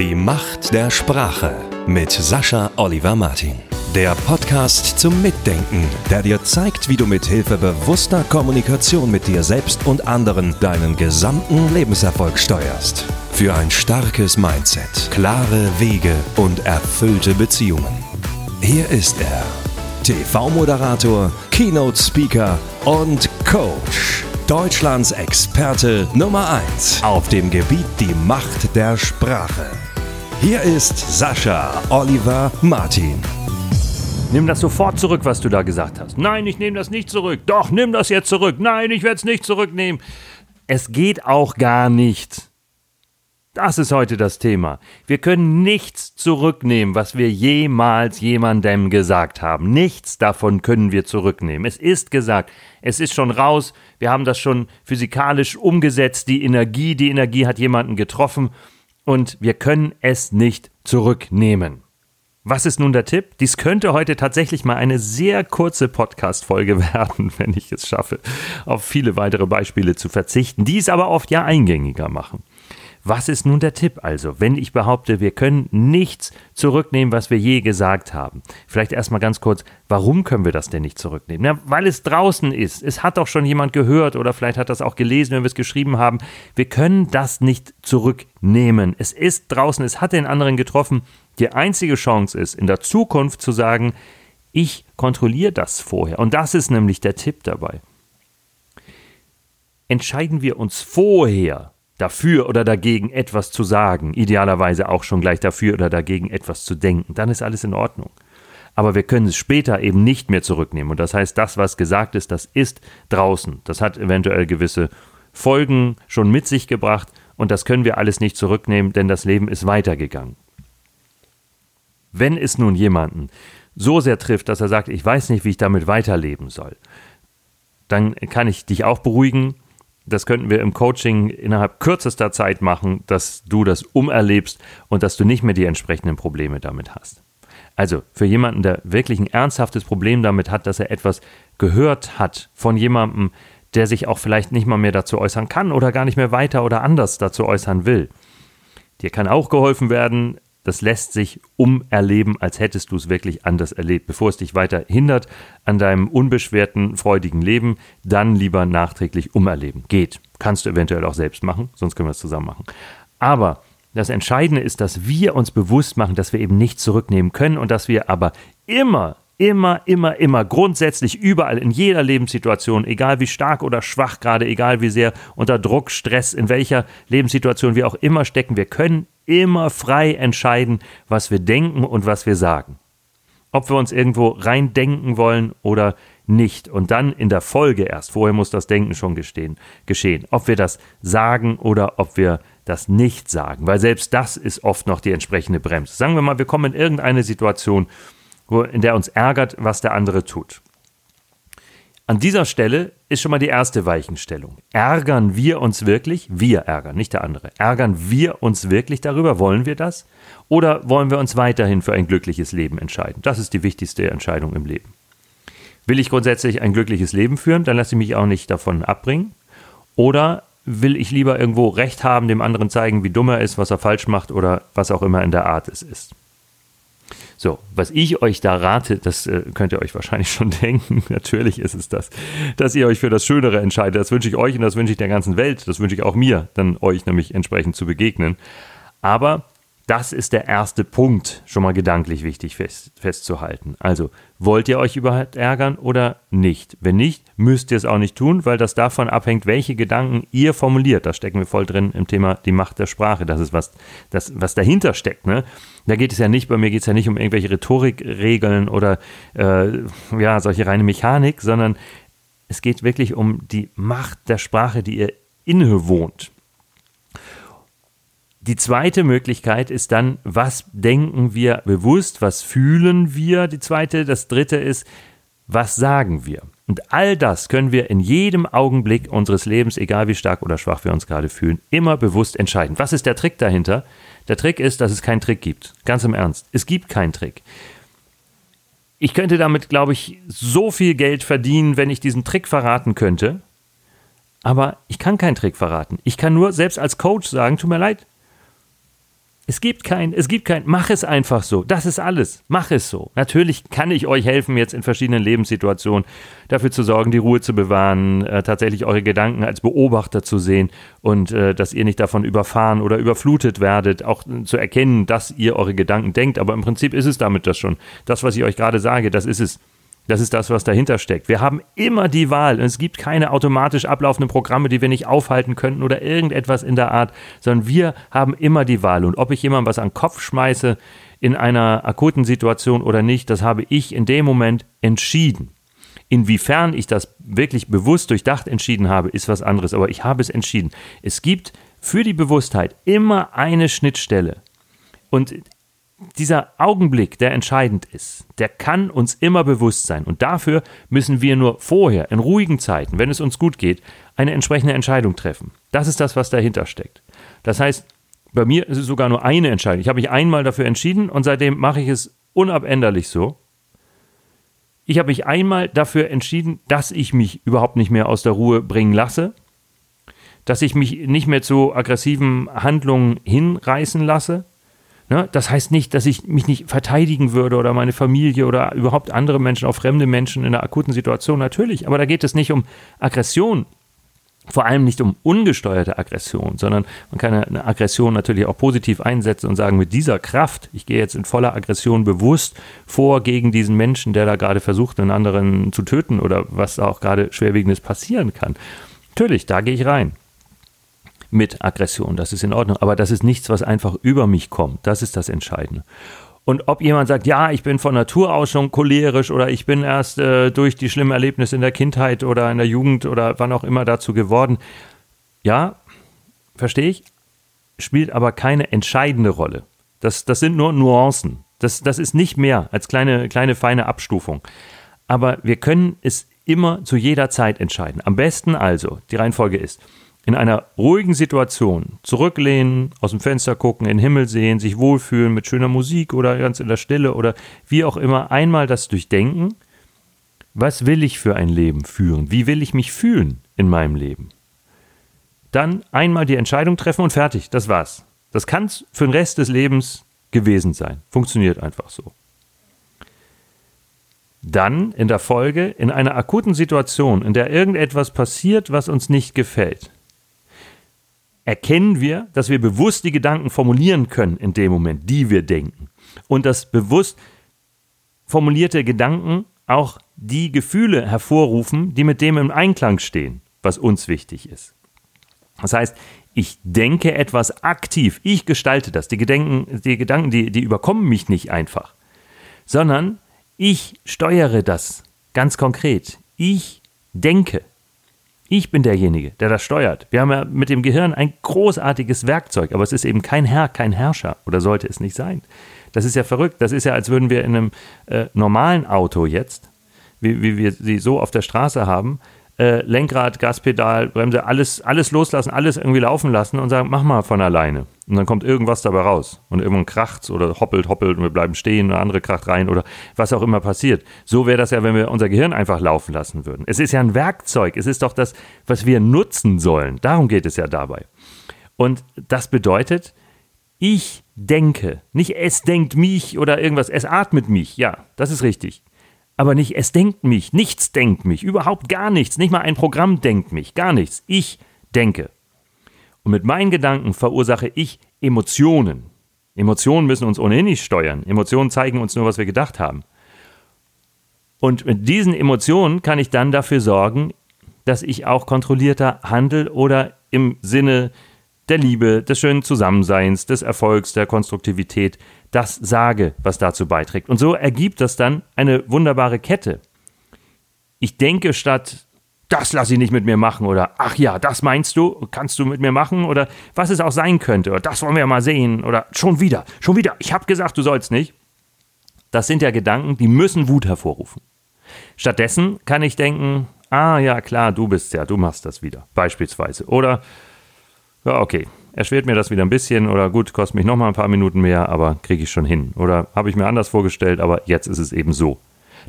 Die Macht der Sprache mit Sascha Oliver-Martin. Der Podcast zum Mitdenken, der dir zeigt, wie du mit Hilfe bewusster Kommunikation mit dir selbst und anderen deinen gesamten Lebenserfolg steuerst. Für ein starkes Mindset, klare Wege und erfüllte Beziehungen. Hier ist er, TV-Moderator, Keynote-Speaker und Coach. Deutschlands Experte Nummer 1 auf dem Gebiet die Macht der Sprache. Hier ist Sascha Oliver-Martin. Nimm das sofort zurück, was du da gesagt hast. Nein, ich nehme das nicht zurück. Doch, nimm das jetzt zurück. Nein, ich werde es nicht zurücknehmen. Es geht auch gar nicht. Das ist heute das Thema. Wir können nichts zurücknehmen, was wir jemals jemandem gesagt haben. Nichts davon können wir zurücknehmen. Es ist gesagt, es ist schon raus. Wir haben das schon physikalisch umgesetzt. Die Energie hat jemanden getroffen und wir können es nicht zurücknehmen. Was ist nun der Tipp? Dies könnte heute tatsächlich mal eine sehr kurze Podcast-Folge werden, wenn ich es schaffe, auf viele weitere Beispiele zu verzichten, die es aber oft ja eingängiger machen. Was ist nun der Tipp also, wenn ich behaupte, wir können nichts zurücknehmen, was wir je gesagt haben? Vielleicht erstmal ganz kurz, warum können wir das denn nicht zurücknehmen? Na, weil es draußen ist. Es hat doch schon jemand gehört oder vielleicht hat das auch gelesen, wenn wir es geschrieben haben. Wir können das nicht zurücknehmen. Es ist draußen, es hat den anderen getroffen. Die einzige Chance ist, in der Zukunft zu sagen, ich kontrolliere das vorher. Und das ist nämlich der Tipp dabei. Entscheiden wir uns vorher dafür oder dagegen etwas zu sagen, idealerweise auch schon gleich dafür oder dagegen etwas zu denken, dann ist alles in Ordnung. Aber wir können es später eben nicht mehr zurücknehmen. Und das heißt, das, was gesagt ist, das ist draußen. Das hat eventuell gewisse Folgen schon mit sich gebracht und das können wir alles nicht zurücknehmen, denn das Leben ist weitergegangen. Wenn es nun jemanden so sehr trifft, dass er sagt, ich weiß nicht, wie ich damit weiterleben soll, dann kann ich dich auch beruhigen. Das könnten wir im Coaching innerhalb kürzester Zeit machen, dass du das umerlebst und dass du nicht mehr die entsprechenden Probleme damit hast. Also für jemanden, der wirklich ein ernsthaftes Problem damit hat, dass er etwas gehört hat von jemandem, der sich auch vielleicht nicht mal mehr dazu äußern kann oder gar nicht mehr weiter oder anders dazu äußern will. Dir kann auch geholfen werden, das lässt sich umerleben, als hättest du es wirklich anders erlebt. Bevor es dich weiter hindert an deinem unbeschwerten, freudigen Leben, dann lieber nachträglich umerleben. Geht. Kannst du eventuell auch selbst machen, sonst können wir es zusammen machen. Aber das Entscheidende ist, dass wir uns bewusst machen, dass wir eben nichts zurücknehmen können und dass wir aber immer grundsätzlich überall in jeder Lebenssituation, egal wie stark oder schwach gerade, egal wie sehr unter Druck, Stress, in welcher Lebenssituation wir auch immer stecken, wir können immer frei entscheiden, was wir denken und was wir sagen. Ob wir uns irgendwo reindenken wollen oder nicht. Und dann in der Folge erst, vorher muss das Denken schon geschehen. Ob wir das sagen oder ob wir das nicht sagen. Weil selbst das ist oft noch die entsprechende Bremse. Sagen wir mal, wir kommen in irgendeine Situation, in der uns ärgert, was der andere tut. An dieser Stelle ist schon mal die erste Weichenstellung. Ärgern wir uns wirklich? Wir ärgern, nicht der andere. Ärgern wir uns wirklich darüber? Wollen wir das? Oder wollen wir uns weiterhin für ein glückliches Leben entscheiden? Das ist die wichtigste Entscheidung im Leben. Will ich grundsätzlich ein glückliches Leben führen? Dann lasse ich mich auch nicht davon abbringen. Oder will ich lieber irgendwo Recht haben, dem anderen zeigen, wie dumm er ist, was er falsch macht oder was auch immer in der Art es ist? So, was ich euch da rate, das könnt ihr euch wahrscheinlich schon denken, natürlich ist es das, dass ihr euch für das Schönere entscheidet. Das wünsche ich euch und das wünsche ich der ganzen Welt, das wünsche ich auch mir, dann euch nämlich entsprechend zu begegnen. Aber das ist der erste Punkt, schon mal gedanklich wichtig festzuhalten. Also, wollt ihr euch überhaupt ärgern oder nicht? Wenn nicht, müsst ihr es auch nicht tun, weil das davon abhängt, welche Gedanken ihr formuliert. Da stecken wir voll drin im Thema die Macht der Sprache. Das ist was dahinter steckt, ne? Da geht es ja nicht, bei mir geht es ja nicht um irgendwelche Rhetorikregeln oder solche reine Mechanik, sondern es geht wirklich um die Macht der Sprache, die ihr innewohnt. Die zweite Möglichkeit ist dann, was denken wir bewusst, was fühlen wir? Das dritte ist, was sagen wir? Und all das können wir in jedem Augenblick unseres Lebens, egal wie stark oder schwach wir uns gerade fühlen, immer bewusst entscheiden. Was ist der Trick dahinter? Der Trick ist, dass es keinen Trick gibt. Ganz im Ernst. Es gibt keinen Trick. Ich könnte damit, glaube ich, so viel Geld verdienen, wenn ich diesen Trick verraten könnte. Aber ich kann keinen Trick verraten. Ich kann nur selbst als Coach sagen, tut mir leid. Es gibt kein, mach es einfach so. Das ist alles. Mach es so. Natürlich kann ich euch helfen, jetzt in verschiedenen Lebenssituationen dafür zu sorgen, die Ruhe zu bewahren, tatsächlich eure Gedanken als Beobachter zu sehen und dass ihr nicht davon überfahren oder überflutet werdet, auch zu erkennen, dass ihr eure Gedanken denkt. Aber im Prinzip ist es damit das schon. Das, was ich euch gerade sage, das ist es. Das ist das, was dahinter steckt. Wir haben immer die Wahl. Es gibt keine automatisch ablaufenden Programme, die wir nicht aufhalten könnten oder irgendetwas in der Art, sondern wir haben immer die Wahl. Und ob ich jemandem was an den Kopf schmeiße in einer akuten Situation oder nicht, das habe ich in dem Moment entschieden. Inwiefern ich das wirklich bewusst durchdacht entschieden habe, ist was anderes. Aber ich habe es entschieden. Es gibt für die Bewusstheit immer eine Schnittstelle. Und dieser Augenblick, der entscheidend ist, der kann uns immer bewusst sein. Und dafür müssen wir nur vorher, in ruhigen Zeiten, wenn es uns gut geht, eine entsprechende Entscheidung treffen. Das ist das, was dahinter steckt. Das heißt, bei mir ist es sogar nur eine Entscheidung. Ich habe mich einmal dafür entschieden und seitdem mache ich es unabänderlich so. Ich habe mich einmal dafür entschieden, dass ich mich überhaupt nicht mehr aus der Ruhe bringen lasse, dass ich mich nicht mehr zu aggressiven Handlungen hinreißen lasse. Ne? Das heißt nicht, dass ich mich nicht verteidigen würde oder meine Familie oder überhaupt andere Menschen, auch fremde Menschen in einer akuten Situation, natürlich. Aber da geht es nicht um Aggression, vor allem nicht um ungesteuerte Aggression, sondern man kann eine Aggression natürlich auch positiv einsetzen und sagen, mit dieser Kraft, ich gehe jetzt in voller Aggression bewusst vor gegen diesen Menschen, der da gerade versucht, einen anderen zu töten oder was auch gerade Schwerwiegendes passieren kann. Natürlich, da gehe ich rein. Mit Aggression, das ist in Ordnung, aber das ist nichts, was einfach über mich kommt, das ist das Entscheidende. Und ob jemand sagt, ja, ich bin von Natur aus schon cholerisch oder ich bin erst durch die schlimmen Erlebnisse in der Kindheit oder in der Jugend oder wann auch immer dazu geworden, ja, verstehe ich, spielt aber keine entscheidende Rolle. Das sind nur Nuancen, das ist nicht mehr als kleine feine Abstufung, aber wir können es immer zu jeder Zeit entscheiden. Am besten also, die Reihenfolge ist, in einer ruhigen Situation zurücklehnen, aus dem Fenster gucken, in den Himmel sehen, sich wohlfühlen mit schöner Musik oder ganz in der Stille oder wie auch immer, einmal das durchdenken, was will ich für ein Leben führen, wie will ich mich fühlen in meinem Leben. Dann einmal die Entscheidung treffen und fertig, das war's. Das kann's für den Rest des Lebens gewesen sein, funktioniert einfach so. Dann in der Folge, in einer akuten Situation, in der irgendetwas passiert, was uns nicht gefällt, erkennen wir, dass wir bewusst die Gedanken formulieren können in dem Moment, die wir denken. Und dass bewusst formulierte Gedanken auch die Gefühle hervorrufen, die mit dem im Einklang stehen, was uns wichtig ist. Das heißt, ich denke etwas aktiv, ich gestalte das. Die Gedanken, die überkommen mich nicht einfach, sondern ich steuere das ganz konkret. Ich denke. Ich bin derjenige, der das steuert. Wir haben ja mit dem Gehirn ein großartiges Werkzeug, aber es ist eben kein Herr, kein Herrscher oder sollte es nicht sein. Das ist ja verrückt. Das ist ja, als würden wir in einem normalen Auto jetzt, wie wir sie so auf der Straße haben, Lenkrad, Gaspedal, Bremse, alles loslassen, alles irgendwie laufen lassen und sagen, mach mal von alleine. Und dann kommt irgendwas dabei raus und irgendwann kracht's oder hoppelt und wir bleiben stehen oder andere kracht rein oder was auch immer passiert. So wäre das ja, wenn wir unser Gehirn einfach laufen lassen würden. Es ist ja ein Werkzeug, es ist doch das, was wir nutzen sollen. Darum geht es ja dabei. Und das bedeutet, ich denke, nicht es denkt mich oder irgendwas, es atmet mich. Ja, das ist richtig. Aber nicht es denkt mich, nichts denkt mich, überhaupt gar nichts, nicht mal ein Programm denkt mich, gar nichts. Ich denke. Und mit meinen Gedanken verursache ich Emotionen. Emotionen müssen uns ohnehin nicht steuern. Emotionen zeigen uns nur, was wir gedacht haben. Und mit diesen Emotionen kann ich dann dafür sorgen, dass ich auch kontrollierter handle oder im Sinne der Liebe, des schönen Zusammenseins, des Erfolgs, der Konstruktivität, das sage, was dazu beiträgt. Und so ergibt das dann eine wunderbare Kette. Ich denke statt das lasse ich nicht mit mir machen oder ach ja, das meinst du, kannst du mit mir machen oder was es auch sein könnte oder das wollen wir ja mal sehen oder schon wieder, ich habe gesagt, du sollst nicht. Das sind ja Gedanken, die müssen Wut hervorrufen. Stattdessen kann ich denken, ah ja klar, du bist ja, du machst das wieder, beispielsweise. Oder, ja okay, erschwert mir das wieder ein bisschen oder gut, kostet mich nochmal ein paar Minuten mehr, aber kriege ich schon hin. Oder habe ich mir anders vorgestellt, aber jetzt ist es eben so.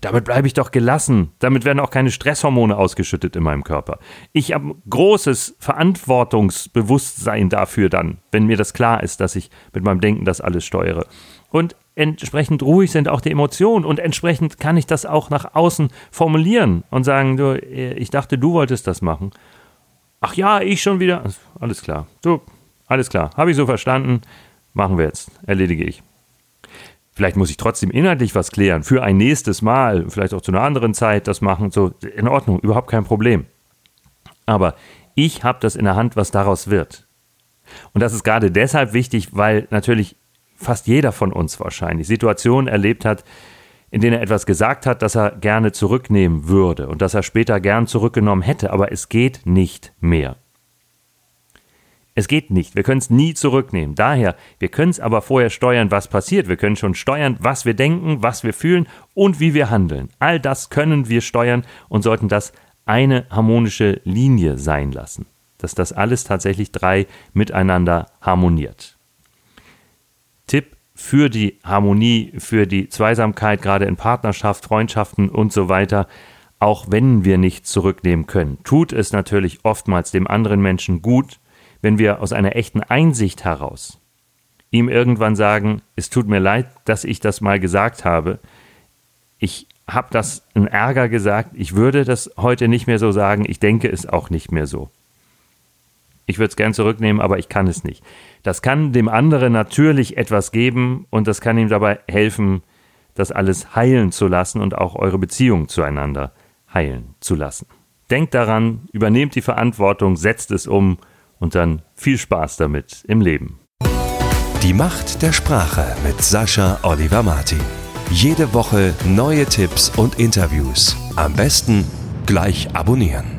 Damit bleibe ich doch gelassen. Damit werden auch keine Stresshormone ausgeschüttet in meinem Körper. Ich habe großes Verantwortungsbewusstsein dafür dann, wenn mir das klar ist, dass ich mit meinem Denken das alles steuere. Und entsprechend ruhig sind auch die Emotionen und entsprechend kann ich das auch nach außen formulieren und sagen, du, ich dachte, du wolltest das machen. Ach ja, ich schon wieder. Alles klar. So, alles klar. Habe ich so verstanden. Machen wir jetzt. Erledige ich. Vielleicht muss ich trotzdem inhaltlich was klären. Für ein nächstes Mal, vielleicht auch zu einer anderen Zeit das machen. So, in Ordnung, überhaupt kein Problem. Aber ich habe das in der Hand, was daraus wird. Und das ist gerade deshalb wichtig, weil natürlich fast jeder von uns wahrscheinlich Situationen erlebt hat, in denen er etwas gesagt hat, das er gerne zurücknehmen würde und das er später gern zurückgenommen hätte, aber es geht nicht mehr. Es geht nicht, wir können es nie zurücknehmen. Daher, wir können es aber vorher steuern, was passiert. Wir können schon steuern, was wir denken, was wir fühlen und wie wir handeln. All das können wir steuern und sollten das eine harmonische Linie sein lassen, dass das alles tatsächlich drei miteinander harmoniert. Tipp für die Harmonie, für die Zweisamkeit, gerade in Partnerschaft, Freundschaften und so weiter, auch wenn wir nichts zurücknehmen können, tut es natürlich oftmals dem anderen Menschen gut, wenn wir aus einer echten Einsicht heraus ihm irgendwann sagen, es tut mir leid, dass ich das mal gesagt habe, ich habe das in Ärger gesagt, ich würde das heute nicht mehr so sagen, ich denke es auch nicht mehr so. Ich würde es gern zurücknehmen, aber ich kann es nicht. Das kann dem anderen natürlich etwas geben und das kann ihm dabei helfen, das alles heilen zu lassen und auch eure Beziehung zueinander heilen zu lassen. Denkt daran, übernehmt die Verantwortung, setzt es um und dann viel Spaß damit im Leben. Die Macht der Sprache mit Sascha Oliver-Martin. Jede Woche neue Tipps und Interviews. Am besten gleich abonnieren.